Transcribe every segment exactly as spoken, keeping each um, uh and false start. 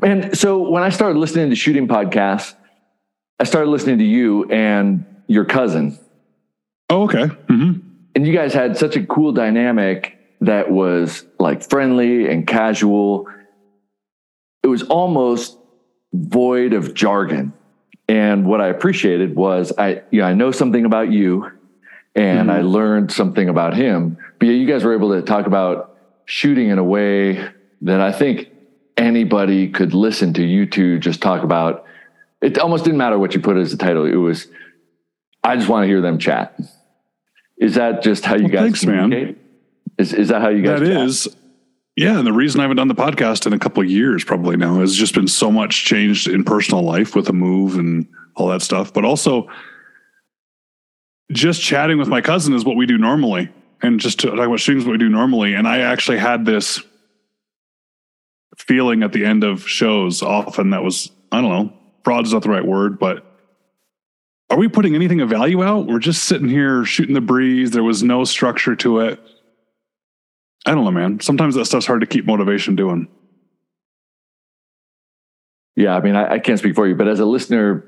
Man, so when I started listening to shooting podcasts, I started listening to you and your cousin. Oh, okay. Mm-hmm. And you guys had such a cool dynamic that was like friendly and casual. It was almost void of jargon. And what I appreciated was I, you know, I know something about you and mm-hmm. I learned something about him, but yeah, you guys were able to talk about shooting in a way that I think anybody could listen to you two just talk about. It almost didn't matter what you put as the title. It was, I just want to hear them chat. Is that just how you well, guys thanks, communicate? Man. Is is that how you guys That chat? Is. Yeah, and the reason I haven't done the podcast in a couple of years probably now has just been so much changed in personal life with a move and all that stuff. But also just chatting with my cousin is what we do normally. And just to talk about shooting is what we do normally. And I actually had this feeling at the end of shows often that was, I don't know, fraud is not the right word, but are we putting anything of value out? We're just sitting here shooting the breeze. There was no structure to it. I don't know, man. Sometimes that stuff's hard to keep motivation doing. Yeah, I mean, I, I can't speak for you, but as a listener,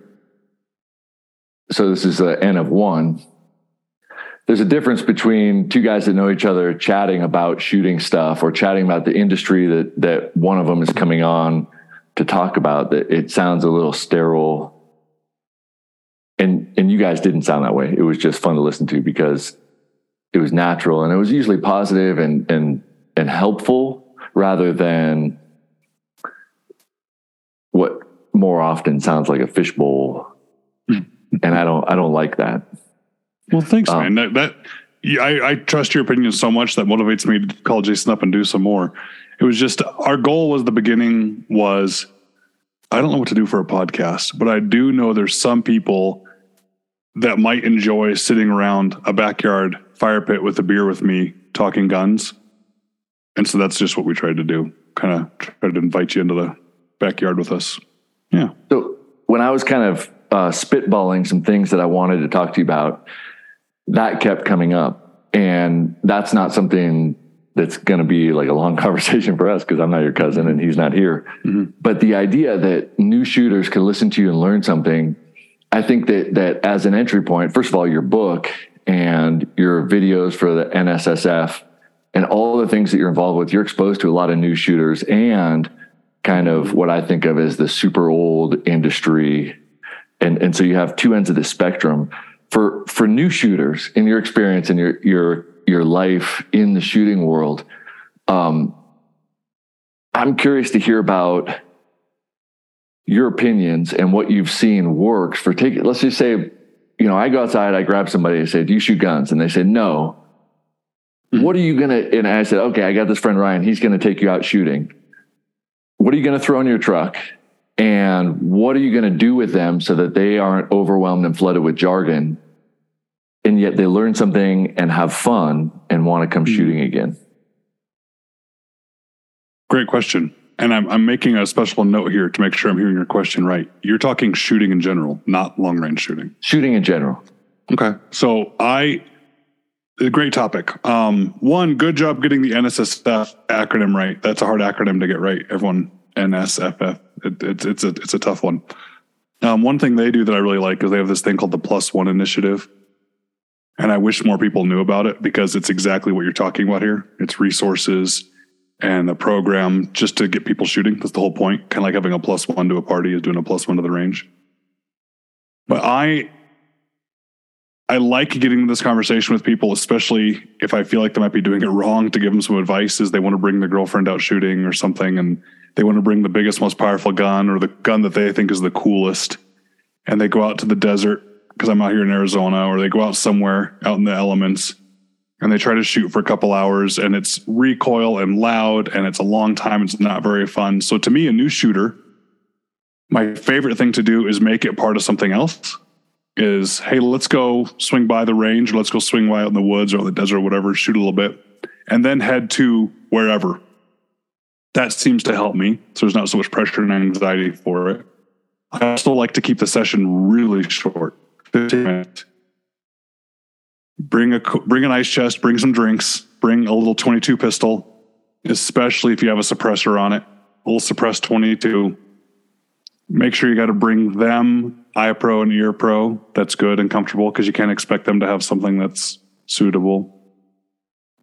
so this is the N of one. There's a difference between two guys that know each other chatting about shooting stuff or chatting about the industry that that one of them is coming on to talk about. That it sounds a little sterile. And and you guys didn't sound that way. It was just fun to listen to because it was natural and it was usually positive and, and, and helpful rather than what more often sounds like a fishbowl. And I don't, I don't like that. Well, thanks, um, man. That, that I, I trust your opinion so much that motivates me to call Jason up and do some more. It was just, our goal was the beginning was, I don't know what to do for a podcast, but I do know there's some people that might enjoy sitting around a backyard fire pit with a beer with me talking guns. And so that's just what we tried to do. Kind of tried to invite you into the backyard with us. Yeah. So when I was kind of uh, spitballing some things that I wanted to talk to you about, that kept coming up. And that's not something that's going to be like a long conversation for us because I'm not your cousin and he's not here. Mm-hmm. But the idea that new shooters can listen to you and learn something, I think that that as an entry point, first of all, your book and your videos for the N S S F and all the things that you're involved with, you're exposed to a lot of new shooters and kind of what I think of as the super old industry. And and so you have two ends of the spectrum for, for new shooters in your experience and your, your, your life in the shooting world. Um, I'm curious to hear about your opinions and what you've seen works for taking, let's just say, you know, I go outside, I grab somebody and say, do you shoot guns? And they say, no. Mm-hmm. What are you going to, and I said, okay, I got this friend, Ryan, he's going to take you out shooting. What are you going to throw in your truck? And what are you going to do with them so that they aren't overwhelmed and flooded with jargon? And yet they learn something and have fun and want to come mm-hmm. shooting again. Great question. And I'm, I'm making a special note here to make sure I'm hearing your question right. You're talking shooting in general, not long range shooting. Shooting in general. Okay. So I, great topic. Um, one, good job getting the N S S F acronym right. That's a hard acronym to get right. Everyone, N S S F. It, it's it's a it's a tough one. Um, one thing they do that I really like is they have this thing called the Plus One Initiative. And I wish more people knew about it because it's exactly what you're talking about here. It's resources and a program just to get people shooting. That's the whole point. Kind of like having a plus one to a party is doing a plus one to the range. But I, I like getting into this conversation with people, especially if I feel like they might be doing it wrong, to give them some advice is they want to bring their girlfriend out shooting or something. And they want to bring the biggest, most powerful gun or the gun that they think is the coolest. And they go out to the desert because I'm out here in Arizona, or they go out somewhere out in the elements. And they try to shoot for a couple hours and it's recoil and loud and it's a long time. It's not very fun. So to me, a new shooter, my favorite thing to do is make it part of something else is, hey, let's go swing by the range, or let's go swing by out in the woods or the desert or whatever, shoot a little bit and then head to wherever. That seems to help me. So there's not so much pressure and anxiety for it. I also like to keep the session really short, fifteen minutes. Bring a bring an ice chest, bring some drinks, bring a little twenty-two pistol, especially if you have a suppressor on it, we'll suppress twenty-two. Make sure you got to bring them iPro and EarPro that's good and comfortable, because you can't expect them to have something that's suitable.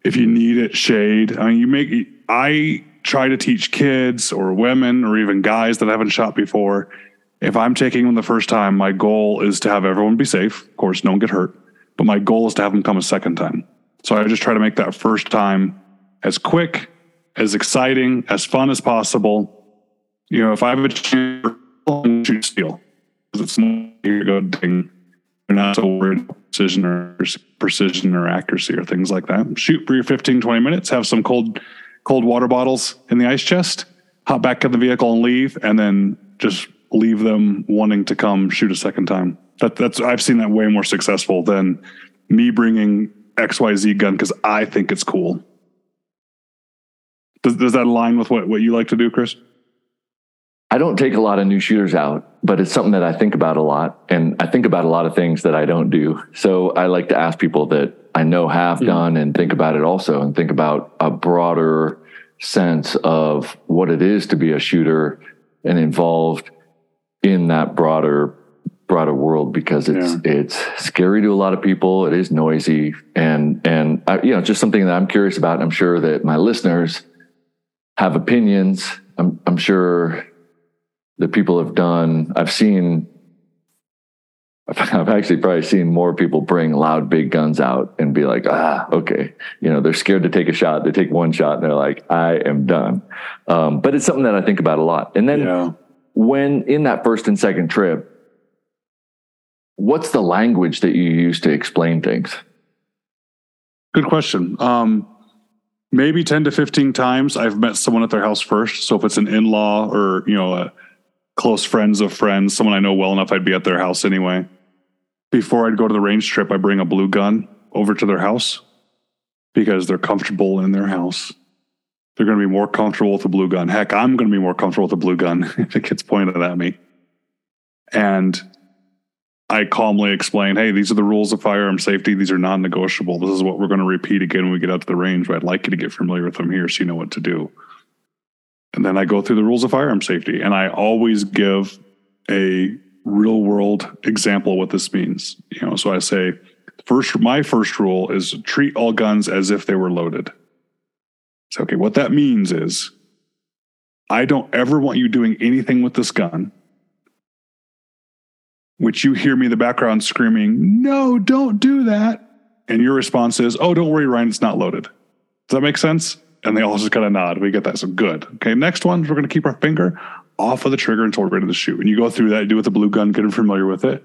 If you need it, shade. I mean, you make. I try to teach kids or women or even guys that haven't shot before. If I'm taking them the first time, my goal is to have everyone be safe. Of course, no one get hurt. But my goal is to have them come a second time. So I just try to make that first time as quick, as exciting, as fun as possible. You know, if I have a chance to shoot steel, because it's not here to go ding. You're not so worried about precision or, precision or accuracy or things like that. Shoot for your fifteen, twenty minutes, have some cold cold water bottles in the ice chest, hop back in the vehicle and leave, and then just leave them wanting to come shoot a second time. That, that's I've seen that way more successful than me bringing X Y Z gun because I think it's cool. Does, does that align with what, what you like to do, Chris? I don't take a lot of new shooters out, but it's something that I think about a lot. And I think about a lot of things that I don't do. So I like to ask people that I know have mm-hmm. done and think about it also, and think about a broader sense of what it is to be a shooter and involved in that broader broader world, because it's yeah. it's scary to a lot of people. It is noisy, and and I, you know, just something that I'm curious about. I'm sure that my listeners have opinions. I'm I'm sure that people have done. I've seen. I've actually probably seen more people bring loud big guns out and be like, ah, okay. You know, they're scared to take a shot. They take one shot and they're like, I am done. Um, but it's something that I think about a lot. And then yeah. when in that first and second trip, what's the language that you use to explain things? Good question. Um, maybe ten to fifteen times I've met someone at their house first. So if it's an in-law or, you know, a close friends of friends, someone I know well enough, I'd be at their house anyway. Before I'd go to the range trip, I bring a blue gun over to their house because they're comfortable in their house. They're going to be more comfortable with a blue gun. Heck, I'm going to be more comfortable with a blue gun if it gets pointed at me. And I calmly explain, hey, these are the rules of firearm safety. These are non-negotiable. This is what we're going to repeat again when we get out to the range, but I'd like you to get familiar with them here so you know what to do. And then I go through the rules of firearm safety, and I always give a real world example of what this means. You know, so I say, first, my first rule is treat all guns as if they were loaded. So, okay, what that means is I don't ever want you doing anything with this gun, which you hear me in the background screaming, no, don't do that. And your response is, oh, don't worry, Ryan, it's not loaded. Does that make sense? And they all just got a nod. We get that. So good. Okay, next one, we're going to keep our finger off of the trigger until we're ready to shoot. And you go through that, you do it with the blue gun, getting familiar with it.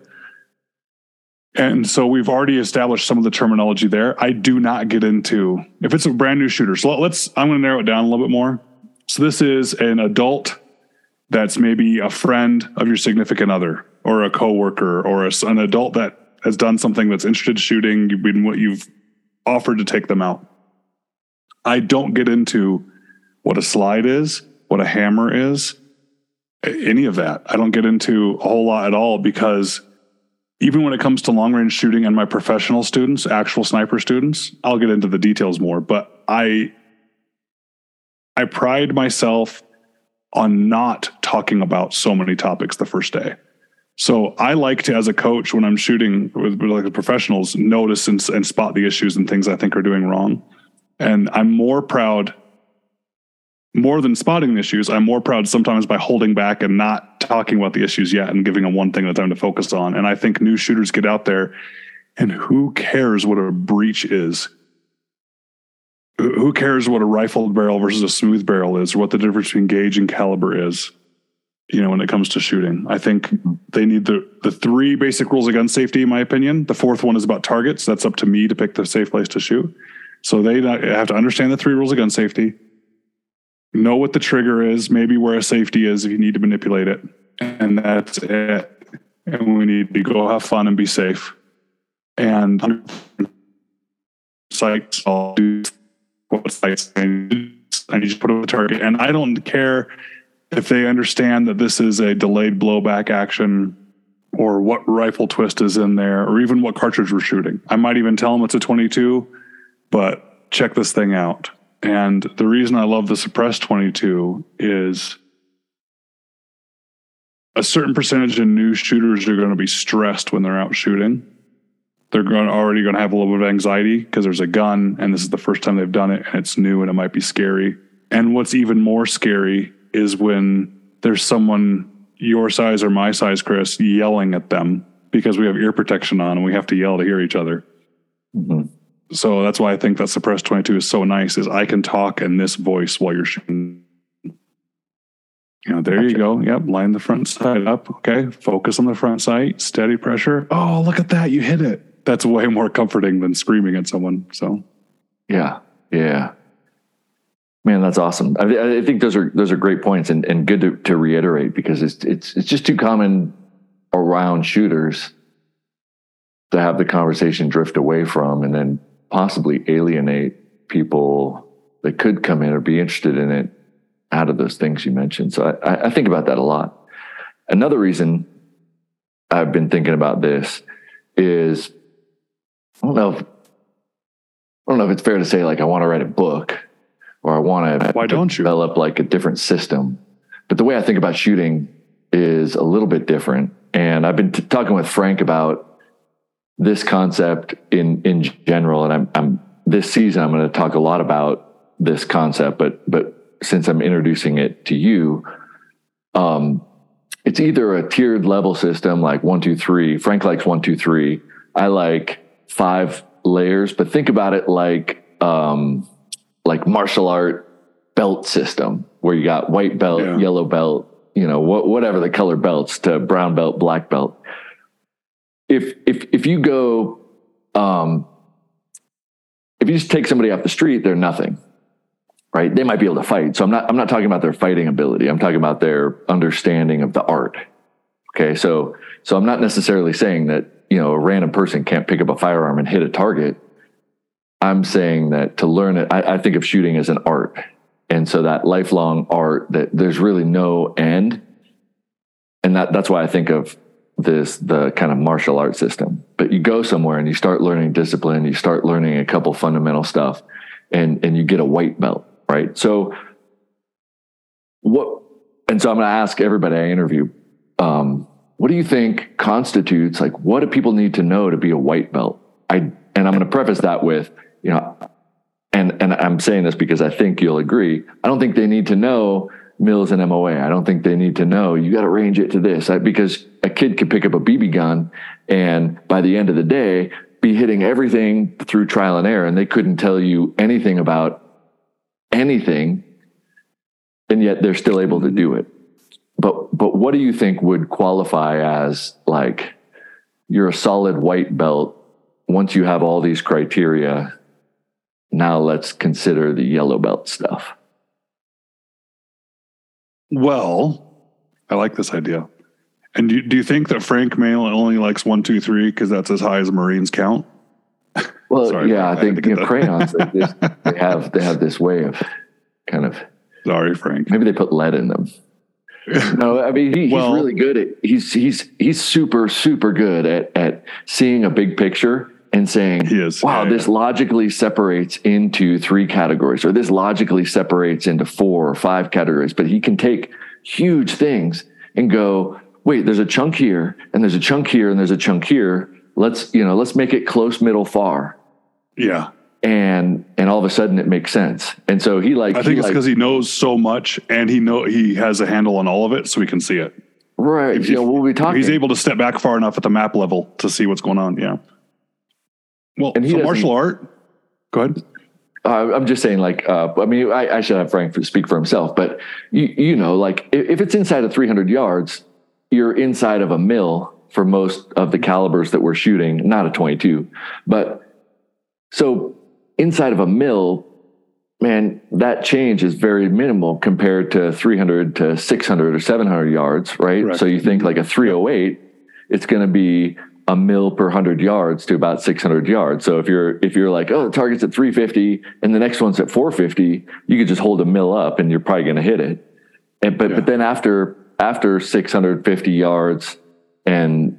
And so we've already established some of the terminology there. I do not get into, if it's a brand new shooter, so let's, I'm going to narrow it down a little bit more. So this is an adult that's maybe a friend of your significant other, or a coworker, or a, an adult that has done something that's interested in shooting. You've been what you've offered to take them out. I don't get into what a slide is, what a hammer is, any of that. I don't get into a whole lot at all, because even when it comes to long-range shooting and my professional students, actual sniper students, I'll get into the details more. But I, I pride myself on not talking about so many topics the first day. So I like to, as a coach, when I'm shooting with, with like the professionals, notice and, and spot the issues and things I think are doing wrong. And I'm more proud, more than spotting the issues, I'm more proud sometimes by holding back and not talking about the issues yet and giving them one thing at a time to focus on. And I think new shooters get out there, and who cares what a breech is? Who cares what a rifled barrel versus a smooth barrel is, or what the difference between gauge and caliber is, you know, when it comes to shooting. I think they need the, the three basic rules of gun safety, in my opinion. The fourth one is about targets. That's up to me to pick the safe place to shoot. So they have to understand the three rules of gun safety, know what the trigger is, maybe where a safety is if you need to manipulate it, and that's it. And we need to go have fun and be safe. And sights, I'll do what sights I need. I need to put up the target. And I don't care if they understand that this is a delayed blowback action, or what rifle twist is in there, or even what cartridge we're shooting. I might even tell them it's a twenty-two. But check this thing out. And the reason I love the suppressed twenty-two is a certain percentage of new shooters are going to be stressed when they're out shooting. They're going to, already going to have a little bit of anxiety because there's a gun and this is the first time they've done it and it's new and it might be scary. And what's even more scary is when there's someone your size or my size, Chris, yelling at them because we have ear protection on and we have to yell to hear each other. Mm-hmm. So that's why I think that Suppressed twenty-two is so nice, is I can talk in this voice while you're shooting. You know, there gotcha. You go. Yep. Line the front side up. Okay. Focus on the front sight. Steady pressure. Oh, look at that. You hit it. That's way more comforting than screaming at someone. So. Yeah. Yeah. Man, that's awesome. I, I think those are, those are great points and, and good to, to reiterate because it's, it's, it's just too common around shooters to have the conversation drift away from and then possibly alienate people that could come in or be interested in it out of those things you mentioned. So I, I think about that a lot. Another reason I've been thinking about this is, I don't know if, I don't know if it's fair to say, like, I want to write a book or I want to Why don't you? develop like a different system. But the way I think about shooting is a little bit different. And I've been t- talking with Frank about this concept in, in general. And I'm, I'm this season, I'm going to talk a lot about this concept, but, but, since I'm introducing it to you, um, it's either a tiered level system, like one, two, three. Frank likes one, two, three. I like five layers, but think about it like, um, like martial art belt system where you got white belt, yeah. yellow belt, you know, wh- whatever the color belts to brown belt, black belt. If, if, if you go, um, if you just take somebody off the street, they're nothing. Right? They might be able to fight. So I'm not, I'm not talking about their fighting ability. I'm talking about their understanding of the art. Okay. So, so I'm not necessarily saying that, you know, a random person can't pick up a firearm and hit a target. I'm saying that to learn it, I, I think of shooting as an art. And so that lifelong art that there's really no end. And that, that's why I think of this, the kind of martial art system, but you go somewhere and you start learning discipline, you start learning a couple fundamental stuff and, and you get a white belt. Right. So what, and so I'm going to ask everybody I interview, um, what do you think constitutes, like, what do people need to know to be a white belt? I, and I'm going to preface that with, you know, and, and I'm saying this because I think you'll agree. I don't think they need to know M I L S and M O A. I don't think they need to know, you got to range it to this, I, because a kid could pick up a B B gun and by the end of the day be hitting everything through trial and error. And they couldn't tell you anything about anything, and yet they're still able to do it. But but what do you think would qualify as, like, you're a solid white belt once you have all these criteria? Now let's consider the yellow belt stuff. Well, I like this idea. And do, do you think that Frank Mail only likes one, two, three because that's as high as Marines count? Well, sorry, yeah, I think you know, crayons, they, just, they have they have this way of kind of... Sorry, Frank. Maybe they put lead in them. No, I mean, he, well, he's really good at... He's he's he's super, super good at, at seeing a big picture and saying, is, wow, yeah, this yeah. logically separates into three categories, or this logically separates into four or five categories. But he can take huge things and go, wait, there's a chunk here, and there's a chunk here, and there's a chunk here. Let's, you know, let's make it close, middle, far. Yeah. And, and all of a sudden it makes sense. And so he like, I think it's because he knows so much and he know he has a handle on all of it so he can see it. Right. If, yeah. We'll be talking. He's able to step back far enough at the map level to see what's going on. Yeah. Well, and so martial art, go ahead. Uh, I'm just saying like, uh, I mean, I, I should have Frank speak for himself, but you, you know, like if it's inside of three hundred yards, you're inside of a mill for most of the calibers that we're shooting, not a twenty-two, but so inside of a mill, man, that change is very minimal compared to three hundred to six hundred or seven hundred yards, right? Correct. So you think like a three oh eight, it's going to be a mill per one hundred yards to about six hundred yards. So if you're if you're like, oh, the target's at three fifty and the next one's at four fifty, you could just hold a mill up and you're probably going to hit it. And, but yeah. but then after after six hundred fifty yards, and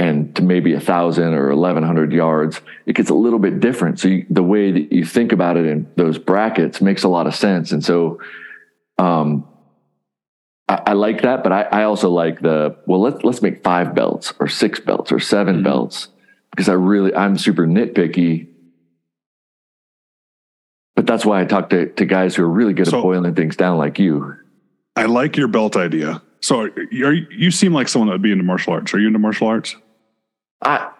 and to maybe a thousand or eleven hundred yards, it gets a little bit different. So you, the way that you think about it in those brackets makes a lot of sense. And so, um, I, I like that, but I, I also like the, well, let's, let's make five belts or six belts or seven mm-hmm. belts, because I really, I'm super nitpicky, but that's why I talk to, to guys who are really good so, at boiling things down like you. I like your belt idea. So are, are, you seem like someone that would be into martial arts. Are you into martial arts? I,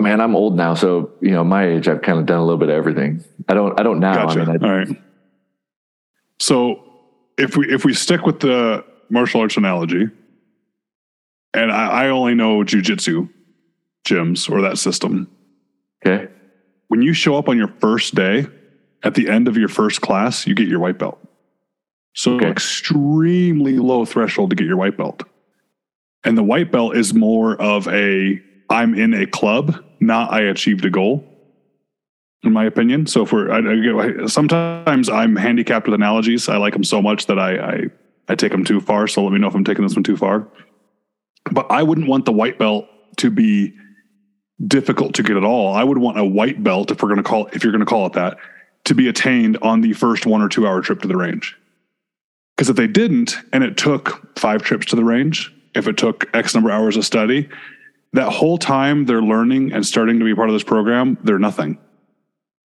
man, I'm old now. So, you know, my age, I've kind of done a little bit of everything. I don't, I don't now. Gotcha. I mean, I, All right. So if we, if we stick with the martial arts analogy, and I, I only know jujitsu gyms or that system. Okay. When you show up on your first day, at the end of your first class, you get your white belt. So okay. extremely low threshold to get your white belt. And the white belt is more of a, I'm in a club, not I achieved a goal, in my opinion. So if we're, I, I, sometimes I'm handicapped with analogies. I like them so much that I, I, I take them too far. So let me know if I'm taking this one too far. But I wouldn't want the white belt to be difficult to get at all. I would want a white belt, if we're going to call, if you're going to call it that, to be attained on the first one or two hour trip to the range. Because if they didn't, and it took five trips to the range, if it took X number of hours of study, that whole time they're learning and starting to be part of this program, they're nothing.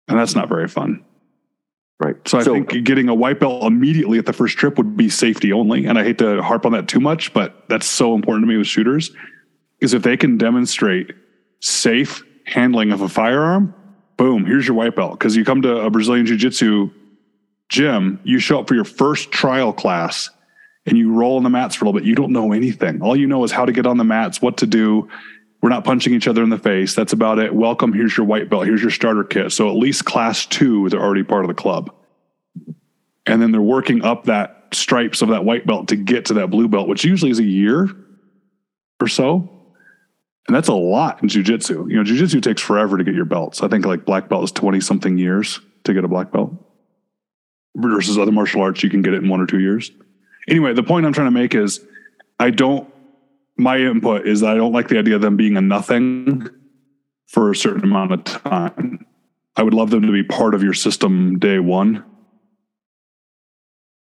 And that's not very fun. Right. So I so, think getting a white belt immediately at the first trip would be safety only. And I hate to harp on that too much, but that's so important to me with shooters, is if they can demonstrate safe handling of a firearm, boom, here's your white belt. Because you come to a Brazilian jiu-jitsu gym, you show up for your first trial class and you roll on the mats for a little bit. You don't know anything. All you know is how to get on the mats, what to do. We're not punching each other in the face. That's about it. Welcome. Here's your white belt. Here's your starter kit. So at least class two, they're already part of the club. And then they're working up that stripes of that white belt to get to that blue belt, which usually is a year or so. And that's a lot in jiu-jitsu. You know, jiu-jitsu takes forever to get your belts. I think like black belt is twenty-something years to get a black belt. Versus other martial arts, you can get it in one or two years. Anyway, the point I'm trying to make is I don't, my input is that I don't like the idea of them being a nothing for a certain amount of time. I would love them to be part of your system day one.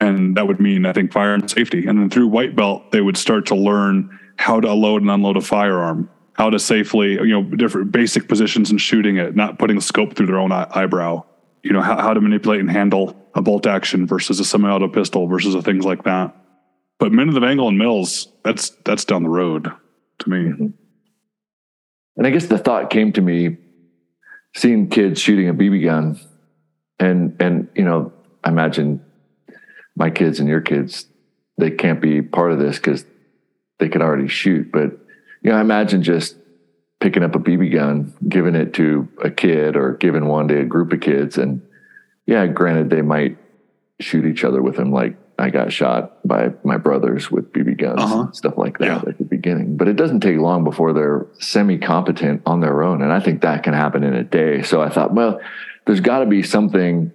And that would mean, I think, firearm safety. And then through white belt, they would start to learn how to load and unload a firearm, how to safely, you know, different basic positions in shooting it, not putting the scope through their own eye- eyebrow, you know, how, how to manipulate and handle a bolt action versus a semi-auto pistol versus a things like that. But men of the angle and mills, that's, that's down the road to me. And I guess the thought came to me seeing kids shooting a B B gun and, and, you know, I imagine my kids and your kids, they can't be part of this because they could already shoot. But, you know, I imagine just picking up a B B gun, giving it to a kid or giving one to a group of kids. And yeah, granted, they might shoot each other with them. Like I got shot by my brothers with B B guns uh-huh. and stuff like that yeah. at the beginning. But it doesn't take long before they're semi-competent on their own. And I think that can happen in a day. So I thought, well, there's got to be something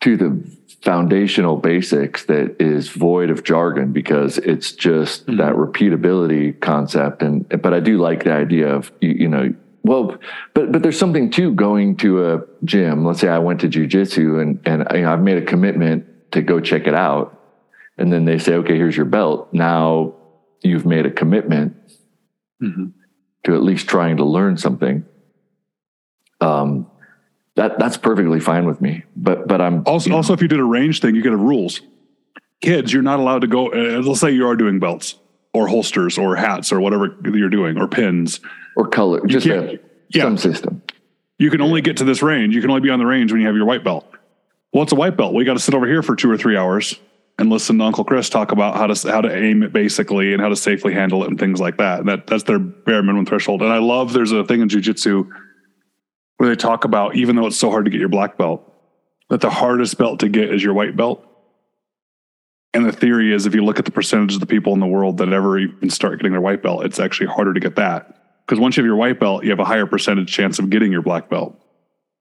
to the foundational basics that is void of jargon, because it's just mm-hmm. that repeatability concept. And but I do like the idea of you, you know well but but there's something to going to a gym. Let's say I went to jiu-jitsu and and you know, I've made a commitment to go check it out, and then they say, okay, here's your belt. Now you've made a commitment mm-hmm. to at least trying to learn something. um That that's perfectly fine with me, but but I'm also you know. also if you did a range thing, you could have rules. Kids, you're not allowed to go. Uh, let's say you are doing belts or holsters or hats or whatever you're doing, or pins or color. You just a, yeah. some system. You can yeah. only get to this range. You can only be on the range when you have your white belt. Well, it's a white belt. We got to sit over here for two or three hours and listen to Uncle Chris talk about how to how to aim it basically and how to safely handle it and things like that. And that that's their bare minimum threshold. And I love there's a thing in jiu-jitsu where they talk about, even though it's so hard to get your black belt, that the hardest belt to get is your white belt. And the theory is, if you look at the percentage of the people in the world that ever even start getting their white belt, it's actually harder to get that. Because once you have your white belt, you have a higher percentage chance of getting your black belt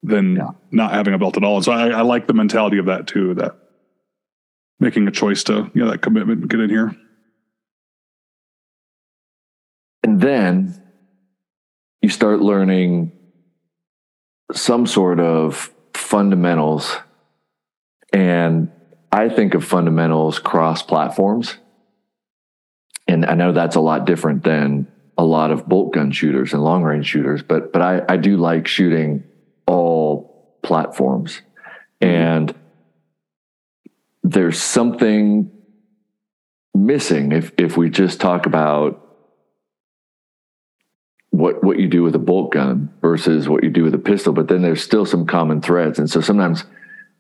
than yeah. not having a belt at all. And so I, I like the mentality of that too, that making a choice to, you know, that commitment, get in here. And then you start learning some sort of fundamentals, and I think of fundamentals cross platforms. And I know that's a lot different than a lot of bolt gun shooters and long range shooters, but, but I, I do like shooting all platforms. And there's something missing if, if we just talk about what, what you do with a bolt gun versus what you do with a pistol, but then there's still some common threads. And so sometimes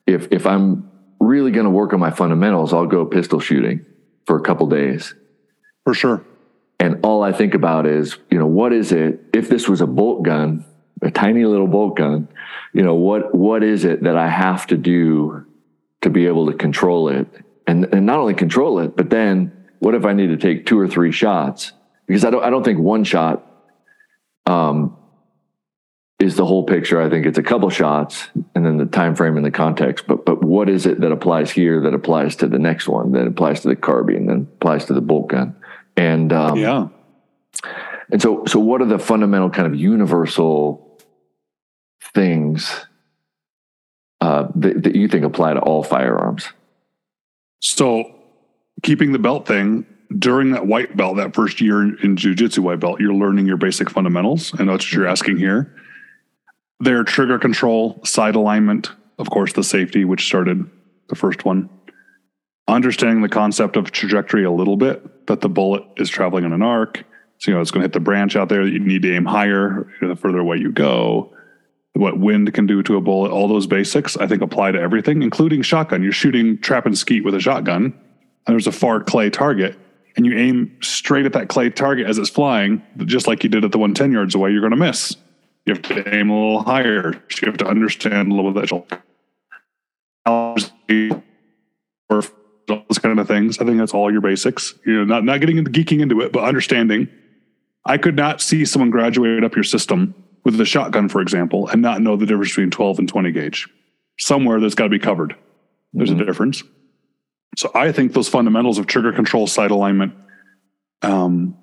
if, if I'm really going to work on my fundamentals, I'll go pistol shooting for a couple days. For sure. And all I think about is, you know, what is it, if this was a bolt gun, a tiny little bolt gun, you know, what, what is it that I have to do to be able to control it? And and not only control it, but then what if I need to take two or three shots? Because I don't, I don't think one shot um, is the whole picture. I think it's a couple shots and then the time frame and the context. But but what is it that applies here that applies to the next one, that applies to the carbine, that applies to the bolt gun? And um, yeah, and so so what are the fundamental kind of universal things uh, that, that you think apply to all firearms? So keeping the belt thing, during that white belt, that first year in, in jujitsu white belt, you're learning your basic fundamentals. And that's what you're asking here. Their trigger control, side alignment, of course, the safety, which started the first one. Understanding the concept of trajectory a little bit, that the bullet is traveling on an arc. So, you know, it's going to hit the branch out there that you need to aim higher the further away you go. What wind can do to a bullet, all those basics, I think, apply to everything, including shotgun. You're shooting trap and skeet with a shotgun, and there's a far clay target, and you aim straight at that clay target as it's flying, just like you did at the one ten yards away, you're going to miss. You have to aim a little higher. You have to understand a little bit that, or those kind of things. I think that's all your basics. You know, not, not getting into geeking into it, but understanding. I could not see someone graduate up your system with the shotgun, for example, and not know the difference between twelve and twenty gauge. Somewhere that's got to be covered. There's mm-hmm. a difference. So I think those fundamentals of trigger control, sight alignment, um,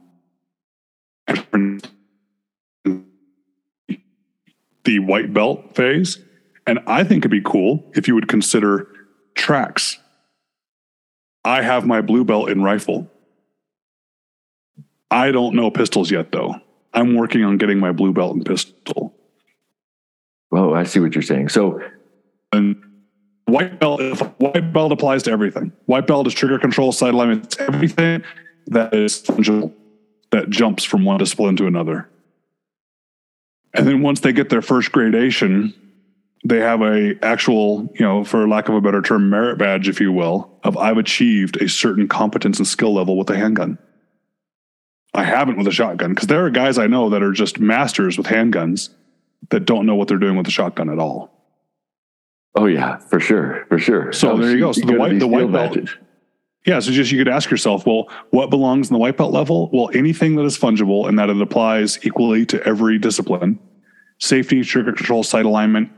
the white belt phase, and I think it'd be cool if you would consider tracks. I have my blue belt in rifle. I don't know pistols yet, though. I'm working on getting my blue belt and pistol. Oh, I see what you're saying. So, and white belt, white belt applies to everything. White belt is trigger control, side alignment. It's everything that is fungible, that jumps from one discipline to another. And then once they get their first gradation, they have a actual, you know, for lack of a better term, merit badge, if you will, of I've achieved a certain competence and skill level with a handgun. I haven't with a shotgun, because there are guys I know that are just masters with handguns that don't know what they're doing with a shotgun at all. Oh yeah, for sure. For sure. So no, there you go. So you the go white, the white belt. Badges. Yeah. So just, you could ask yourself, well, what belongs in the white belt level? Well, anything that is fungible and that it applies equally to every discipline, safety, trigger control, sight alignment,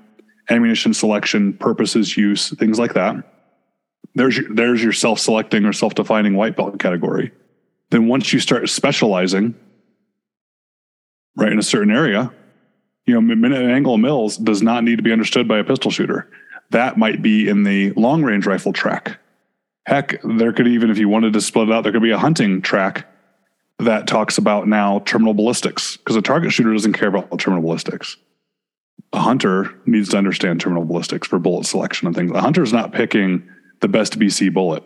ammunition selection, purposes, use, things like that. There's your, there's your self-selecting or self-defining white belt category. Then once you start specializing, right, in a certain area, you know, minute and angle mills does not need to be understood by a pistol shooter. That might be in the long-range rifle track. Heck, there could even, if you wanted to split it out, there could be a hunting track that talks about now terminal ballistics, because a target shooter doesn't care about terminal ballistics. A hunter needs to understand terminal ballistics for bullet selection and things. A hunter's not picking the best B C bullet.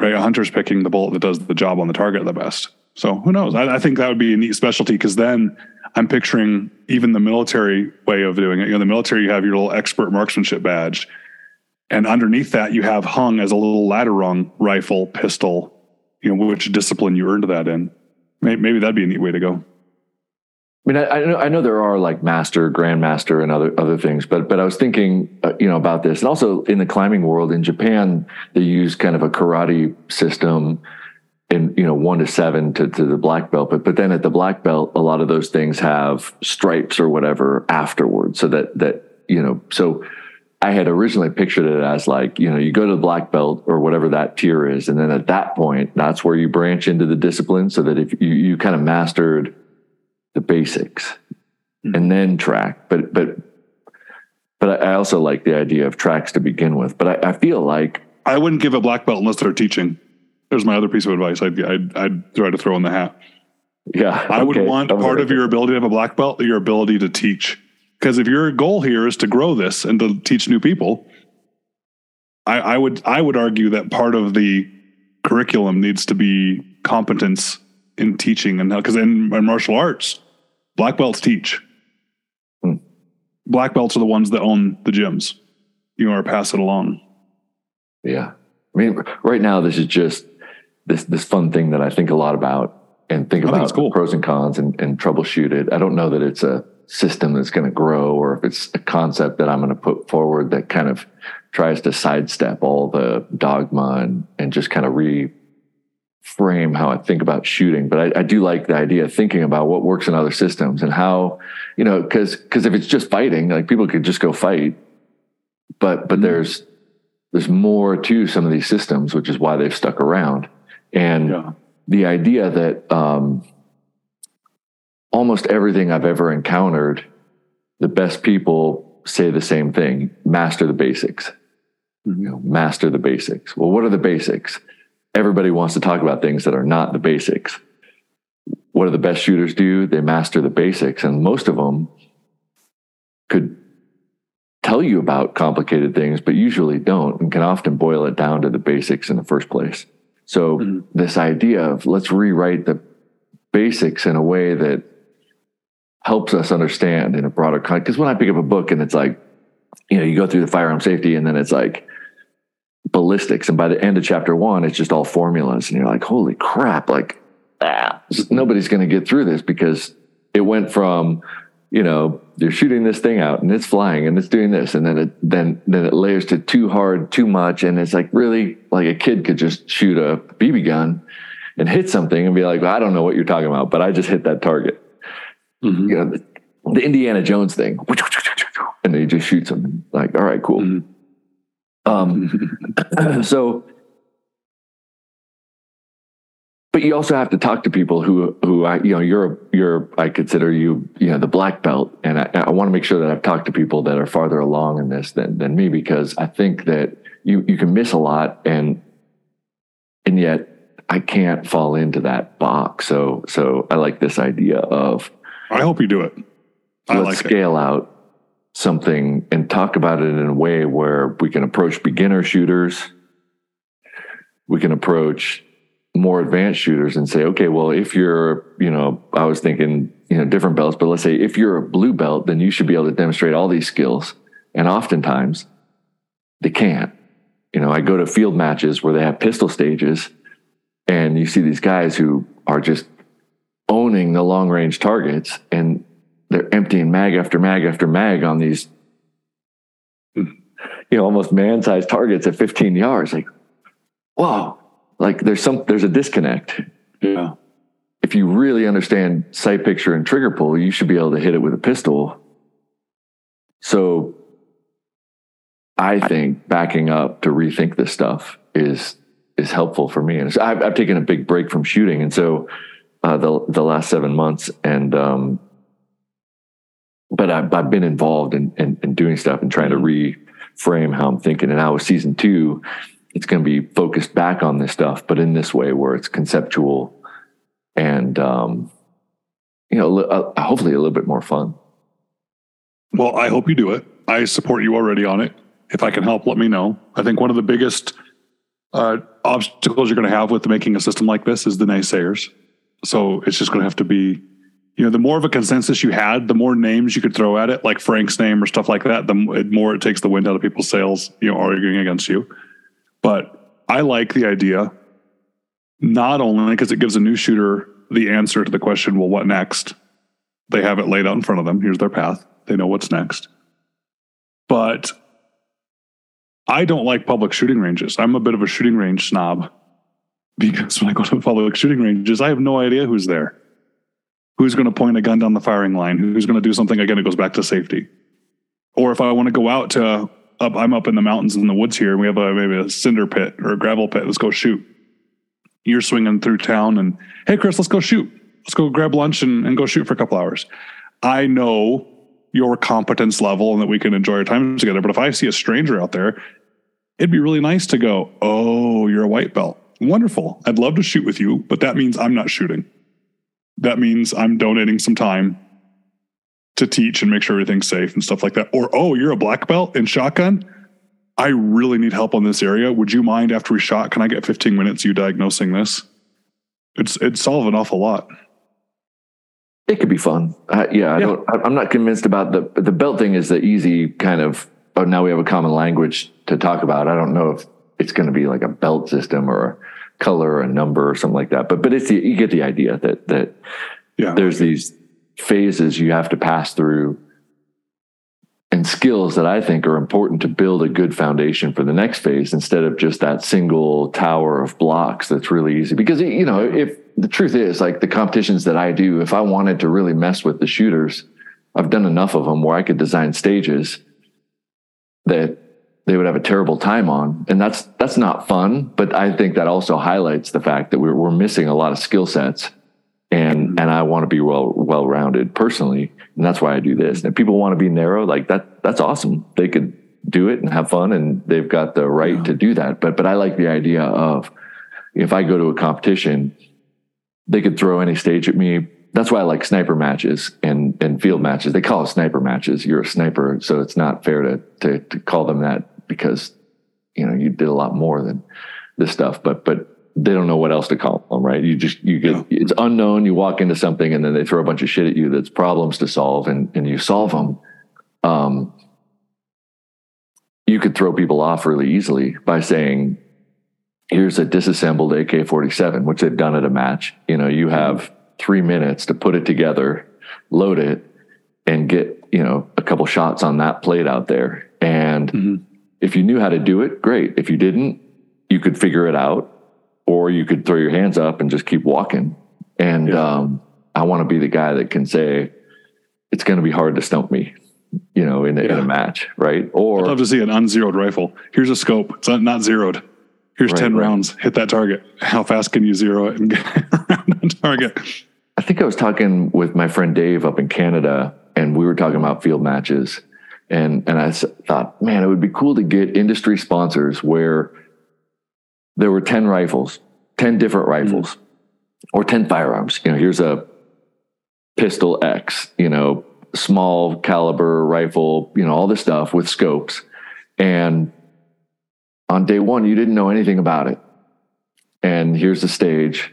Right, a hunter's picking the bullet that does the job on the target the best. So who knows? I, I think that would be a neat specialty, because then I'm picturing even the military way of doing it. You know, the military, you have your little expert marksmanship badge, and underneath that you have hung as a little ladder rung, rifle, pistol, you know, which discipline you earned that in. Maybe, maybe that'd be a neat way to go. I mean, I, I know I know there are like master, grandmaster, and other other things, but but I was thinking, uh, you know, about this, and also in the climbing world in Japan, they use kind of a karate system, in you know one to seven to, to the black belt, but but then at the black belt, a lot of those things have stripes or whatever afterwards, so that that you know, so I had originally pictured it as like, you know, you go to the black belt or whatever that tier is, and then at that point, that's where you branch into the discipline, so that if you you kind of mastered the basics and then track, but, but But I, I also like the idea of tracks to begin with. But I, I feel like I wouldn't give a black belt unless they're teaching. There's my other piece of advice. I'd I'd, I'd try to throw in the hat. Yeah, I okay. would want I'm part right. of your ability to have a black belt, your ability to teach. Because if your goal here is to grow this and to teach new people, I, I would I would argue that part of the curriculum needs to be competence in teaching, and because in, in martial arts, black belts teach. Hmm. Black belts are the ones that own the gyms. You are pass it along. Yeah, I mean, right now this is just this this fun thing that I think a lot about. And think about the cool. pros and cons and, and troubleshoot it. I don't know that it's a system that's going to grow, or if it's a concept that I'm going to put forward that kind of tries to sidestep all the dogma and, and just kind of reframe how I think about shooting. But I, I do like the idea of thinking about what works in other systems and how, you know, because because if it's just fighting, like people could just go fight. But but mm-hmm. there's there's more to some of these systems, which is why they've stuck around. And yeah. the idea that um, almost everything I've ever encountered, the best people say the same thing: master the basics. Mm-hmm. You know, master the basics. Well, what are the basics? Everybody wants to talk about things that are not the basics. What do the best shooters do? They master the basics. And most of them could tell you about complicated things, but usually don't, and can often boil it down to the basics in the first place. So mm-hmm. this idea of let's rewrite the basics in a way that helps us understand in a broader context. Because when I pick up a book and it's like, you know, you go through the firearm safety and then it's like ballistics. And by the end of chapter one, it's just all formulas. And you're like, holy crap, like ah, nobody's going to get through this, because it went from, you know, you're shooting this thing out and it's flying and it's doing this. And then it, then, then it layers to too hard, too much. And it's like, really, like a kid could just shoot a B B gun and hit something and be like, well, I don't know what you're talking about, but I just hit that target. Mm-hmm. You know, the, the Indiana Jones thing, and they just shoot something like, all right, cool. Mm-hmm. Um, so, but you also have to talk to people who, who I, you know, you're, you're, I consider you, you know, the black belt. And I, I want to make sure that I've talked to people that are farther along in this than, than me, because I think that you, you can miss a lot. And, and yet I can't fall into that box. So, so I like this idea of, I hope you do it. I let's like scale it. out something and talk about it in a way where we can approach beginner shooters. We can approach more advanced shooters and say, okay, well, if you're, you know, I was thinking, you know, different belts, but let's say if you're a blue belt, then you should be able to demonstrate all these skills. And oftentimes they can't. You know, I go to field matches where they have pistol stages and you see these guys who are just owning the long range targets, and they're emptying mag after mag after mag on these, you know, almost man-sized targets at fifteen yards. Like, whoa. Like there's some, there's a disconnect. Yeah. If you really understand sight picture and trigger pull, you should be able to hit it with a pistol. So I think backing up to rethink this stuff is, is helpful for me. And so I've, I've taken a big break from shooting. And so uh, the, the last seven months and, um, but I've, I've been involved in, in, in doing stuff and trying to reframe how I'm thinking. And now with season two, it's going to be focused back on this stuff, but in this way where it's conceptual and, um, you know, uh, hopefully a little bit more fun. Well, I hope you do it. I support you already on it. If I can help, let me know. I think one of the biggest uh, obstacles you're going to have with making a system like this is the naysayers. So it's just going to have to be, you know, the more of a consensus you had, the more names you could throw at it, like Frank's name or stuff like that, the more it takes the wind out of people's sails, you know, arguing against you. But I like the idea, not only because it gives a new shooter the answer to the question, well, what next? They have it laid out in front of them. Here's their path. They know what's next. But I don't like public shooting ranges. I'm a bit of a shooting range snob, because when I go to public shooting ranges, I have no idea who's there. Who's going to point a gun down the firing line? Who's going to do something? Again, it goes back to safety. Or if I want to go out to... Up, I'm up in the mountains in the woods here, and we have a, maybe a cinder pit or a gravel pit. Let's go shoot. You're swinging through town and, hey, Chris, let's go shoot. Let's go grab lunch and, and go shoot for a couple hours. I know your competence level and that we can enjoy our time together. But if I see a stranger out there, it'd be really nice to go, oh, you're a white belt. Wonderful. I'd love to shoot with you, but that means I'm not shooting. That means I'm donating some time to teach and make sure everything's safe and stuff like that. Or, oh, you're a black belt in shotgun. I really need help on this area. Would you mind after we shot? Can I get fifteen minutes you diagnosing this? It's, it'd solve an awful lot. It could be fun. Uh, yeah, I yeah. don't, I'm not convinced about the, the belt thing is the easy kind of, oh, now we have a common language to talk about. I don't know if it's going to be like a belt system or a color or a number or something like that. But, but it's the, you get the idea that, that yeah. there's these phases you have to pass through and skills that I think are important to build a good foundation for the next phase, instead of just that single tower of blocks. That's really easy because, you know, if, the truth is, like the competitions that I do, if I wanted to really mess with the shooters, I've done enough of them where I could design stages that they would have a terrible time on. And that's, that's not fun, but I think that also highlights the fact that we're, we're missing a lot of skill sets, and, and I want to be well, well-rounded personally. And that's why I do this. And if people want to be narrow, like that, that's awesome. They could do it and have fun, and they've got the right yeah. to do that. But, but I like the idea of, if I go to a competition, they could throw any stage at me. That's why I like sniper matches and, and field matches. They call it sniper matches. You're a sniper, so it's not fair to, to, to call them that, because, you know, you did a lot more than this stuff, but, but they don't know what else to call them, right? You just, you get, yeah. it's unknown. You walk into something and then they throw a bunch of shit at you. That's problems to solve, and, and you solve them. Um, you could throw people off really easily by saying, here's a disassembled A K forty-seven, which they've done at a match. You know, you have three minutes to put it together, load it, and get, you know, a couple shots on that plate out there. And mm-hmm. if you knew how to do it, great. If you didn't, you could figure it out, or you could throw your hands up and just keep walking. And yeah. um, I want to be the guy that can say, it's going to be hard to stump me, you know, in a, yeah. in a match, right? Or I'd love to see an unzeroed rifle. Here's a scope. It's not zeroed. Here's right, ten right. rounds. Hit that target. How fast can you zero it and get around on target? I think I was talking with my friend Dave up in Canada, and we were talking about field matches. And and I thought, man, it would be cool to get industry sponsors where there were ten rifles, ten different rifles, mm-hmm. or ten firearms. You know, here's a pistol X, you know, small caliber rifle, you know, all this stuff with scopes. And on day one, you didn't know anything about it. And here's the stage.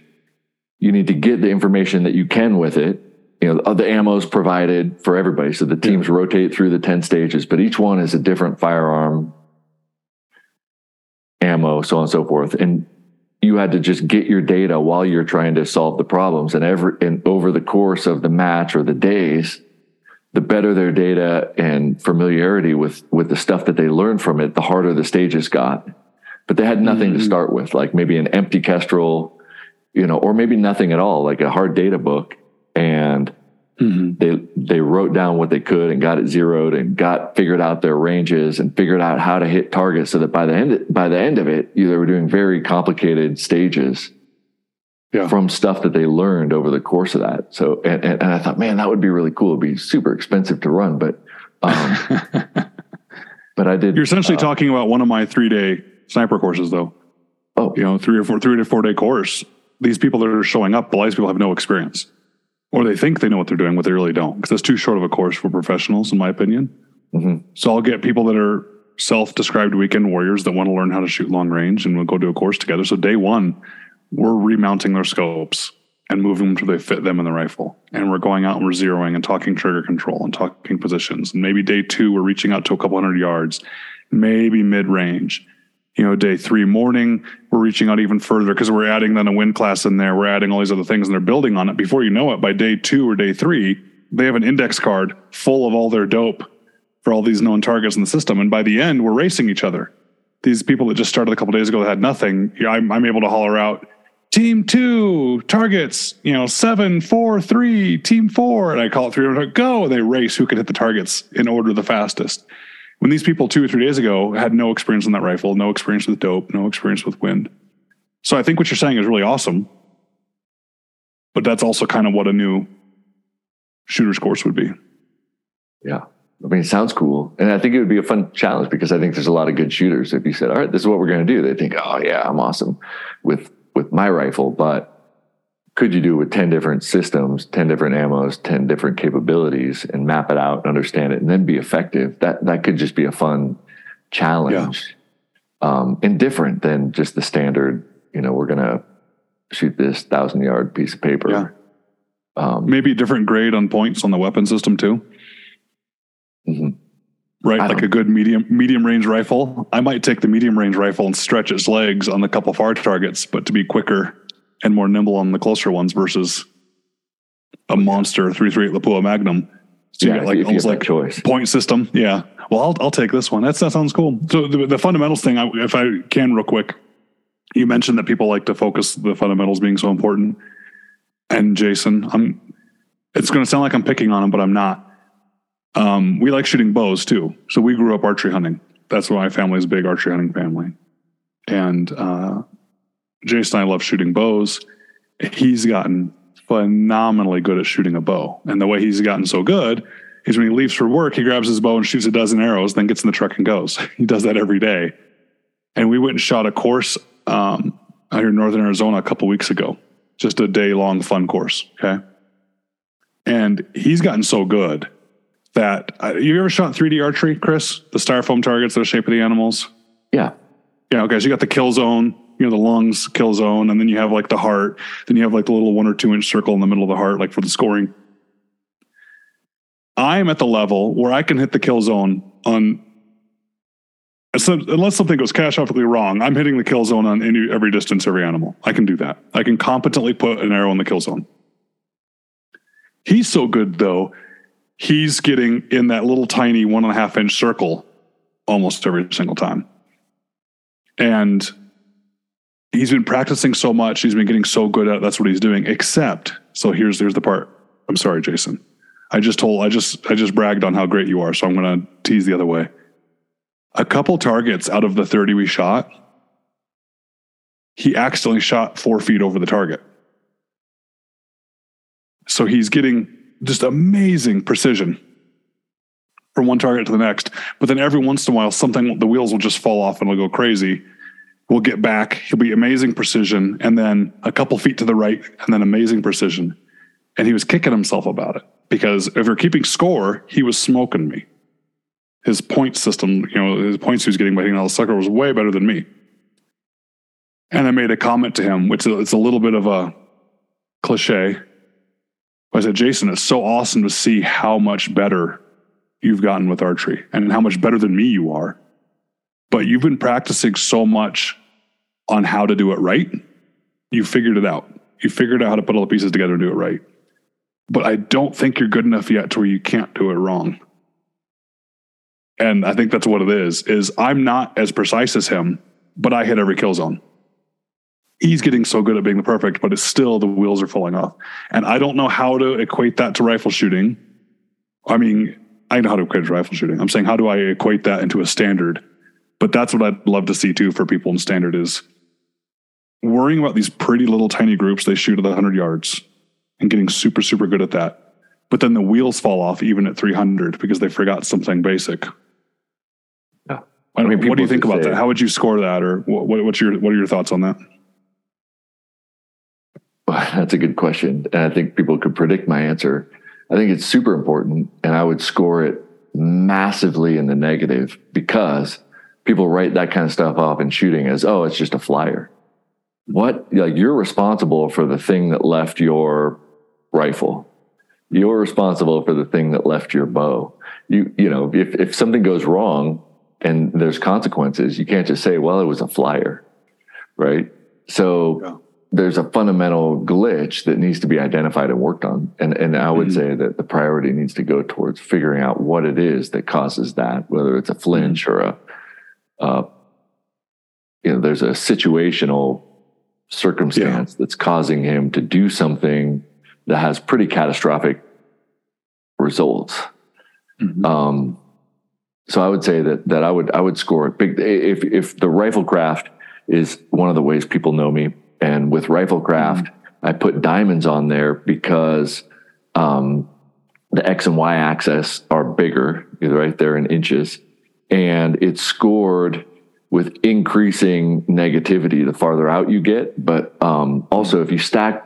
You need to get the information that you can with it. You know, the ammo's provided for everybody. So the teams yeah. rotate through the ten stages, but each one is a different firearm, ammo, so on and so forth. And you had to just get your data while you're trying to solve the problems. And every, and over the course of the match or the days, the better their data and familiarity with, with the stuff that they learned from it, the harder the stages got. But they had nothing mm-hmm. to start with, like maybe an empty Kestrel, you know, or maybe nothing at all, like a hard data book. And mm-hmm. they they wrote down what they could and got it zeroed and got figured out their ranges and figured out how to hit targets, so that by the end by the end of it, you, they were doing very complicated stages. Yeah. From stuff that they learned over the course of that. So, and, and, and I thought, man, that would be really cool. It'd be super expensive to run, but, um, but I did. You're essentially uh, talking about one of my three day sniper courses though. Oh, you know, three or four, three to four day course. These people that are showing up, a lot of people have no experience, or they think they know what they're doing, but they really don't. Cause that's too short of a course for professionals, in my opinion. Mm-hmm. So I'll get people that are self-described weekend warriors that want to learn how to shoot long range, and we'll go do a course together. So day one, we're remounting their scopes and moving them till they fit them in the rifle. And we're going out and we're zeroing and talking trigger control and talking positions. And maybe day two, we're reaching out to a couple hundred yards, maybe mid range, you know, day three morning, we're reaching out even further because we're adding then a wind class in there. We're adding all these other things and they're building on it. Before you know it, by day two or day three, they have an index card full of all their dope for all these known targets in the system. And by the end, we're racing each other. These people that just started a couple days ago that had nothing, I'm, I'm able to holler out, team two targets, you know, seven, four, three, team four. And I call it three, go. And they race who could hit the targets in order the fastest. When these people two or three days ago had no experience on that rifle, no experience with dope, no experience with wind. So I think what you're saying is really awesome, but that's also kind of what a new shooter's course would be. Yeah. I mean, it sounds cool. And I think it would be a fun challenge because I think there's a lot of good shooters. If you said, all right, this is what we're going to do. They think, oh yeah, I'm awesome with, with my rifle, but could you do it with ten different systems, ten different ammos, ten different capabilities, and map it out and understand it and then be effective? That, that could just be a fun challenge. Yeah. Um, and different than just the standard, you know, we're going to shoot this thousand yard piece of paper. Yeah. Um, maybe a different grade on points on the weapon system too. Mm-hmm. Right. I like a good medium, medium range rifle. I might take the medium range rifle and stretch its legs on a couple far targets, but to be quicker and more nimble on the closer ones versus a monster three thirty-eight Lapua Magnum. So yeah, you got like, almost like choice point system. Yeah. Well, I'll, I'll take this one. That's, that sounds cool. So the, the fundamentals thing, I, if I can real quick, you mentioned that people like to focus the fundamentals being so important. And Jason, I'm, it's going to sound like I'm picking on him, but I'm not. Um, we like shooting bows too. So we grew up archery hunting. That's why my family is a big archery hunting family. And, uh, Jason and I love shooting bows. He's gotten phenomenally good at shooting a bow. And the way he's gotten so good is when he leaves for work, he grabs his bow and shoots a dozen arrows, then gets in the truck and goes. He does that every day. And we went and shot a course um, out here in northern Arizona a couple weeks ago. Just a day-long fun course, okay? And he's gotten so good that... Uh, you ever shot three D archery, Chris? The styrofoam targets that are the shape of the animals? Yeah. Yeah, okay, so you got the kill zone... You know, the lungs kill zone, and then you have like the heart, then you have like the little one or two inch circle in the middle of the heart, like for the scoring. I'm at the level where I can hit the kill zone on, unless something goes catastrophically wrong, I'm hitting the kill zone on any, every distance, every animal. I can do that. I can competently put an arrow in the kill zone. He's so good though. He's getting in that little tiny one and a half inch circle almost every single time. And he's been practicing so much. He's been getting so good at it. That's what he's doing. Except, so here's here's the part. I'm sorry, Jason. I just told. I just I just bragged on how great you are. So I'm going to tease the other way. A couple targets out of the thirty we shot, he accidentally shot four feet over the target. So he's getting just amazing precision from one target to the next. But then every once in a while, something the wheels will just fall off and it'll go crazy. We'll get back. He'll be amazing precision. And then a couple feet to the right and then amazing precision. And he was kicking himself about it because if you're keeping score, he was smoking me. His point system, you know, his points he was getting by hitting all the sucker was way better than me. And I made a comment to him, which it's a little bit of a cliche. I said, Jason, it's so awesome to see how much better you've gotten with archery and how much better than me you are. But you've been practicing so much on how to do it right. You figured it out. You figured out how to put all the pieces together and do it right. But I don't think you're good enough yet to where you can't do it wrong. And I think that's what it is, is I'm not as precise as him, but I hit every kill zone. He's getting so good at being the perfect, but it's still the wheels are falling off. And I don't know how to equate that to rifle shooting. I mean, I know how to equate it to rifle shooting. I'm saying, how do I equate that into a standard? But that's what I'd love to see too for people in standard is worrying about these pretty little tiny groups they shoot at the one hundred yards and getting super, super good at that. But then the wheels fall off even at three hundred because they forgot something basic. Yeah. I mean, what do you think about that? How would you score that? Or what, what, what's your, what are your thoughts on that? Well, that's a good question. And I think people could predict my answer. I think it's super important and I would score it massively in the negative because people write that kind of stuff off in shooting as, oh, it's just a flyer. What? Like, you're responsible for the thing that left your rifle. You're responsible for the thing that left your bow. You you know, if, if something goes wrong and there's consequences, you can't just say, well, it was a flyer, right? So yeah. There's a fundamental glitch that needs to be identified and worked on. And, and I would mm-hmm. say that the priority needs to go towards figuring out what it is that causes that, whether it's a flinch mm-hmm. or a, Uh, you know, there's a situational circumstance yeah. that's causing him to do something that has pretty catastrophic results. Mm-hmm. Um, so I would say that that I would I would score it big. If if the RifleKraft is one of the ways people know me, and with RifleKraft, mm-hmm. I put diamonds on there because um, the X and Y axis are bigger, right? They're in inches. And it's scored with increasing negativity the farther out you get. But um, also, if you stack,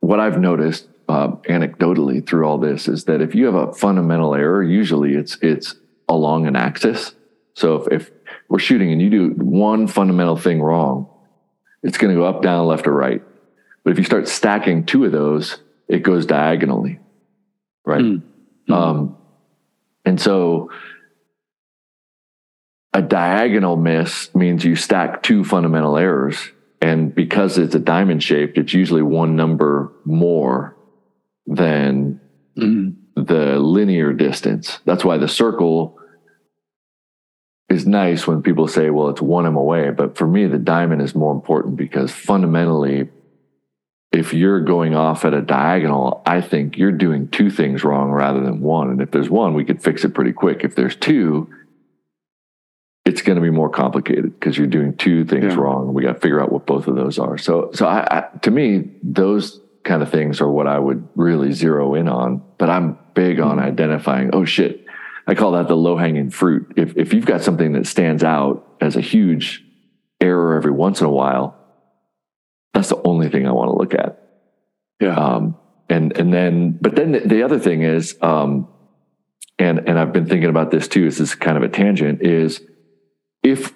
what I've noticed uh, anecdotally through all this is that if you have a fundamental error, usually it's it's along an axis. So if, if we're shooting and you do one fundamental thing wrong, it's going to go up, down, left, or right. But if you start stacking two of those, it goes diagonally, right? Mm-hmm. Um, and so a diagonal miss means you stack two fundamental errors. And because it's a diamond shaped, it's usually one number more than mm-hmm. the linear distance. That's why the circle is nice when people say, well, it's one M away. But for me, the diamond is more important because fundamentally, if you're going off at a diagonal, I think you're doing two things wrong rather than one. And if there's one, we could fix it pretty quick. If there's two, it's going to be more complicated because you're doing two things yeah. wrong. We got to figure out what both of those are. So, so I, I, to me, those kind of things are what I would really zero in on, but I'm big on identifying, oh shit, I call that the low-hanging fruit. If if you've got something that stands out as a huge error every once in a while, that's the only thing I want to look at. Yeah. Um, and, and then, but then the, the other thing is, um, and, and I've been thinking about this too, this is kind of a tangent, is if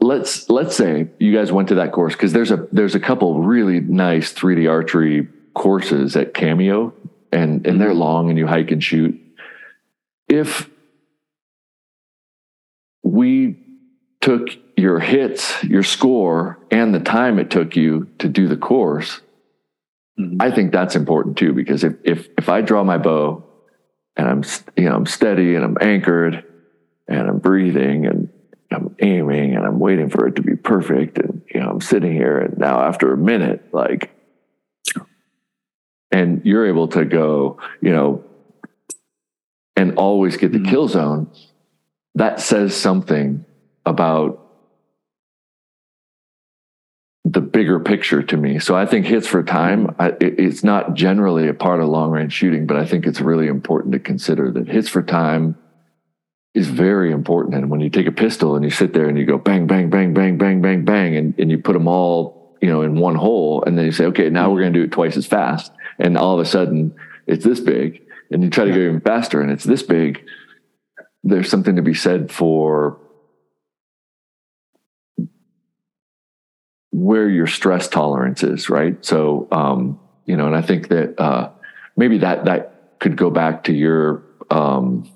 let's, let's say you guys went to that course, cause there's a, there's a couple really nice three D archery courses at Cameo and, and mm-hmm. they're long and you hike and shoot. If we took your hits, your score, and the time it took you to do the course, mm-hmm. I think that's important too, because if, if, if I draw my bow and I'm, you know, I'm steady and I'm anchored and I'm breathing and I'm aiming and I'm waiting for it to be perfect. And, you know, I'm sitting here and now after a minute, like, and you're able to go, you know, and always get the mm-hmm. kill zone. That says something about the bigger picture to me. So I think hits for time, I, it, it's not generally a part of long range shooting, but I think it's really important to consider that hits for time is very important. And when you take a pistol and you sit there and you go bang, bang, bang, bang, bang, bang, bang, and, and you put them all, you know, in one hole, and then you say, okay, now we're going to do it twice as fast. And all of a sudden it's this big, and you try to yeah. go even faster and it's this big. There's something to be said for where your stress tolerance is, right? So, um, you know, and I think that uh, maybe that that could go back to your um,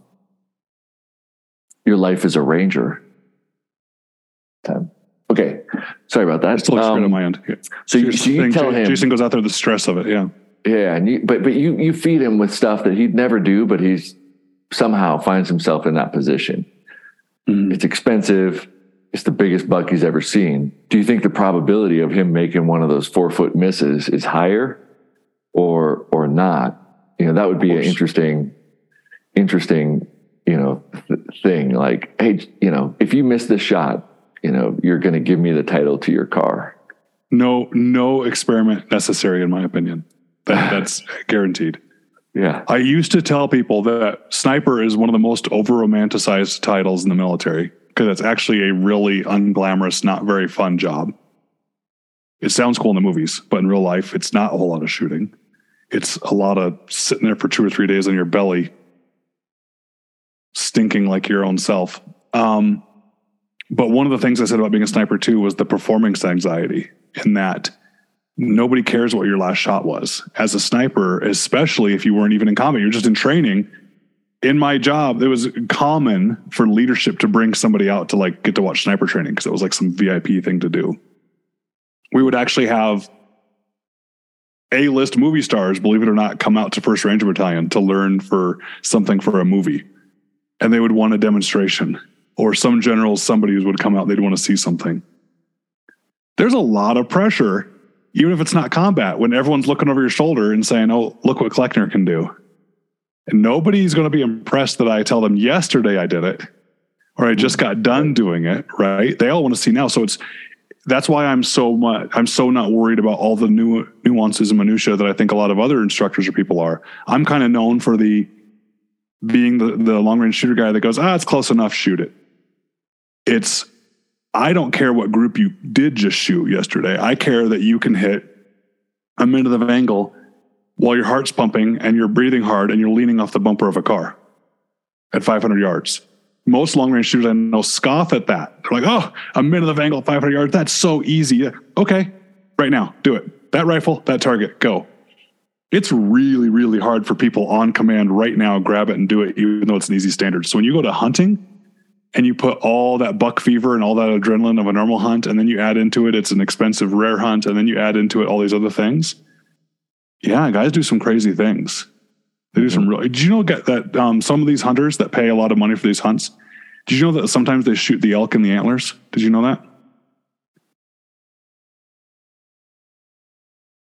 your life as a ranger. Time. Okay, sorry about that. It's still um, on my end. Yeah. So, so you, so you thing, tell him. Jason goes out there with the stress of it. Yeah, yeah, and you, but but you you feed him with stuff that he'd never do, but he's somehow finds himself in that position. Mm. It's expensive. It's the biggest buck he's ever seen. Do you think the probability of him making one of those four foot misses is higher or, or not? You know, that would be an interesting, interesting, you know, th- thing like, hey, you know, if you miss this shot, you know, you're going to give me the title to your car. No, no experiment necessary, in my opinion. That, that's guaranteed. Yeah. I used to tell people that sniper is one of the most over-romanticized titles in the military because it's actually a really unglamorous, not very fun job. It sounds cool in the movies, but in real life, it's not a whole lot of shooting. It's a lot of sitting there for two or three days on your belly, stinking like your own self. Um, but one of the things I said about being a sniper, too, was the performance anxiety in that nobody cares what your last shot was. As a sniper, especially if you weren't even in combat, you're just in training. In my job, it was common for leadership to bring somebody out to like get to watch sniper training because it was like some V I P thing to do. We would actually have A-list movie stars, believe it or not, come out to First Ranger Battalion to learn for something for a movie. And they would want a demonstration. Or some generals, somebody would come out, they'd want to see something. There's a lot of pressure. Even if it's not combat, when everyone's looking over your shoulder and saying, oh, look what Cleckner can do. And nobody's going to be impressed that I tell them yesterday I did it or I just got done doing it, right? They all want to see now. So it's, that's why I'm so much, I'm so not worried about all the new nuances and minutia that I think a lot of other instructors or people are. I'm kind of known for the, being the, the long-range shooter guy that goes, ah, it's close enough, shoot it. It's, I don't care what group you did just shoot yesterday. I care that you can hit a minute of angle while your heart's pumping and you're breathing hard and you're leaning off the bumper of a car at five hundred yards. Most long-range shooters I know scoff at that. They're like, oh, a minute of angle at five hundred yards. That's so easy. Okay, right now, do it. That rifle, that target, go. It's really, really hard for people on command right now, grab it and do it, even though it's an easy standard. So when you go to hunting and you put all that buck fever and all that adrenaline of a normal hunt, and then you add into it, it's an expensive rare hunt, and then you add into it all these other things. Yeah, guys do some crazy things. They do some real. Did you know that um, some of these hunters that pay a lot of money for these hunts, did you know that sometimes they shoot the elk in the antlers? Did you know that?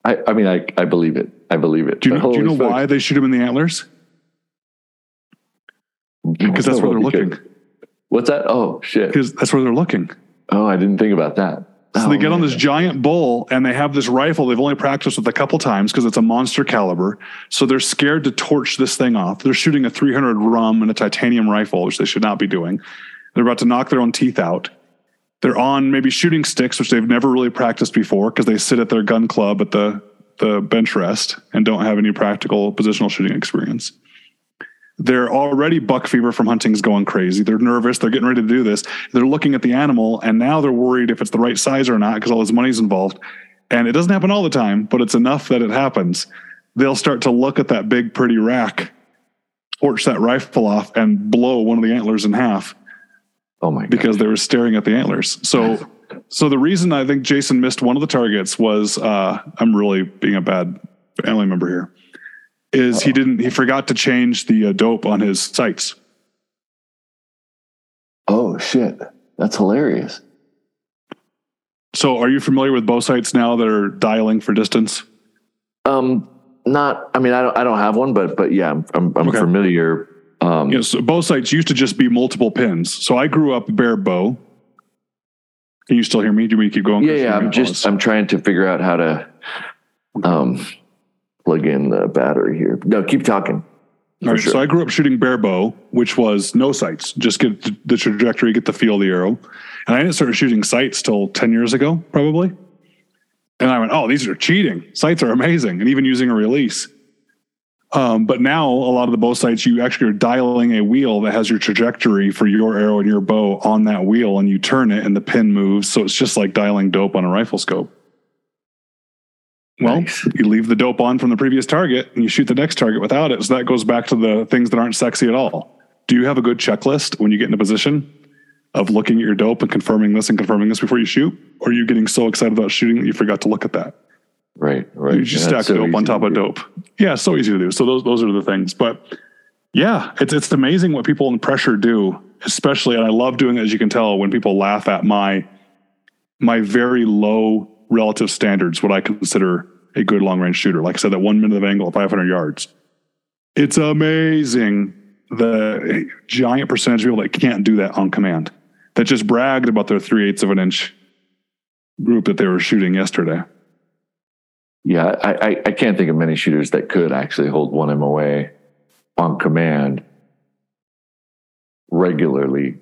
I, I mean, I, I believe it. I believe it. Do you, do you know why they shoot them in the antlers? Because that's where they're looking. What's that? Oh, shit. Because that's where they're looking. Oh, I didn't think about that. So they get on this giant bull and they have this rifle they've only practiced with a couple times because it's a monster caliber. So they're scared to torch this thing off. They're shooting a three hundred rum and a titanium rifle, which they should not be doing. They're about to knock their own teeth out. They're on maybe shooting sticks, which they've never really practiced before because they sit at their gun club at the, the bench rest and don't have any practical positional shooting experience. They're already buck fever from hunting's going crazy. They're nervous. They're getting ready to do this. They're looking at the animal, and now they're worried if it's the right size or not because all this money's involved. And it doesn't happen all the time, but it's enough that it happens. They'll start to look at that big, pretty rack, torch that rifle off, and blow one of the antlers in half. Oh my! Because gosh. They were staring at the antlers. So, so the reason I think Jason missed one of the targets was uh, I'm really being a bad family member here. Is he didn't, he forgot to change the uh, dope on his sights. Oh shit. That's hilarious. So are you familiar with bow sights now that are dialing for distance? Um, not, I mean, I don't, I don't have one, but, but yeah, I'm, I'm, I'm okay. familiar. Um, you know, so bow sights used to just be multiple pins. So I grew up bare bow. Can you still hear me? Do we keep going? Yeah. yeah I'm just, pause? I'm trying to figure out how to, um, plug in the battery here. No, keep talking. All right, sure. So I grew up shooting bare bow, which was no sights. Just get the trajectory, get the feel of the arrow. And I didn't start shooting sights till ten years ago, probably. And I went, oh, these are cheating. Sights are amazing. And even using a release. Um, but now a lot of the bow sights, you actually are dialing a wheel that has your trajectory for your arrow and your bow on that wheel. And you turn it and the pin moves. So it's just like dialing dope on a rifle scope. Well, nice. You leave the dope on from the previous target and you shoot the next target without it. So that goes back to the things that aren't sexy at all. Do you have a good checklist when you get in a position of looking at your dope and confirming this and confirming this before you shoot? Or are you getting so excited about shooting that you forgot to look at that? Right, right. You just yeah, stack so dope on top of dope. Yeah, so easy to do. So those those are the things. But yeah, it's it's amazing what people in pressure do, especially, and I love doing it, as you can tell, when people laugh at my my very low relative standards, what I consider a good long-range shooter. Like I said, that one minute of angle at five hundred yards. It's amazing the giant percentage of people that can't do that on command, that just bragged about their three-eighths of an inch group that they were shooting yesterday. Yeah, I, I, I can't think of many shooters that could actually hold one M O A on command regularly.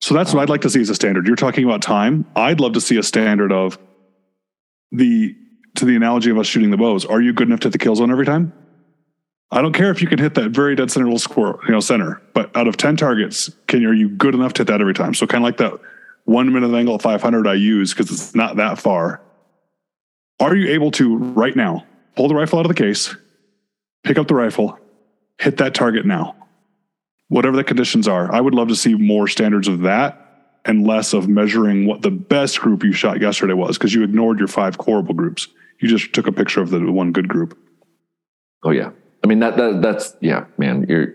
So that's what I'd like to see as a standard. You're talking about time. I'd love to see a standard of the, to the analogy of us shooting the bows. Are you good enough to hit the kill zone every time? I don't care if you can hit that very dead center little squirrel, you know, center, but out of ten targets, can you, are you good enough to hit that every time? So kind of like that one minute angle at five hundred I use because it's not that far. Are you able to right now pull the rifle out of the case, pick up the rifle, hit that target now? Whatever the conditions are, I would love to see more standards of that and less of measuring what the best group you shot yesterday was, because you ignored your five horrible groups. You just took a picture of the one good group. Oh yeah. I mean, that, that that's, yeah, man, you're,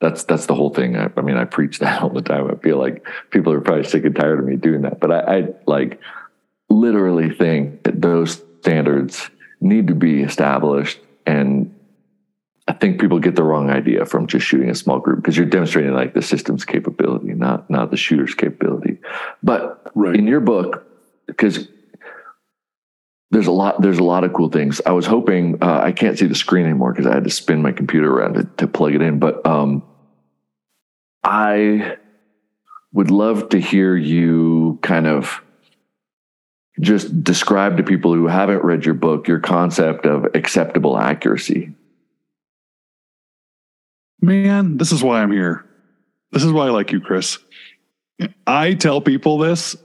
that's, that's the whole thing. I, I mean, I preach that all the time. I feel like people are probably sick and tired of me doing that, but I, I like literally think that those standards need to be established, and I think people get the wrong idea from just shooting a small group, because you're demonstrating like the system's capability, not, not the shooter's capability. But right. In your book, because There's a lot, there's a lot of cool things. I was hoping, uh, I can't see the screen anymore because I had to spin my computer around to, to plug it in. But um, I would love to hear you kind of just describe to people who haven't read your book, your concept of acceptable accuracy. Man, this is why I'm here. This is why I like you, Chris. I tell people this.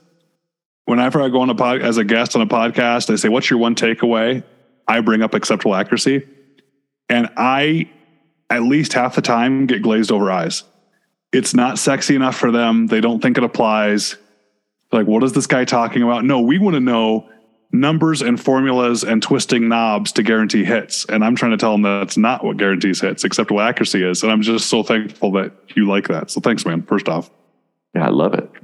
Whenever I go on a pod, as a guest on a podcast, I say, what's your one takeaway? I bring up acceptable accuracy. And I, at least half the time, get glazed over eyes. It's not sexy enough for them. They don't think it applies. Like, what is this guy talking about? No, we want to know numbers and formulas and twisting knobs to guarantee hits. And I'm trying to tell them that that's not what guarantees hits. Acceptable accuracy is. And I'm just so thankful that you like that. So thanks, man. First off. Yeah, I love it.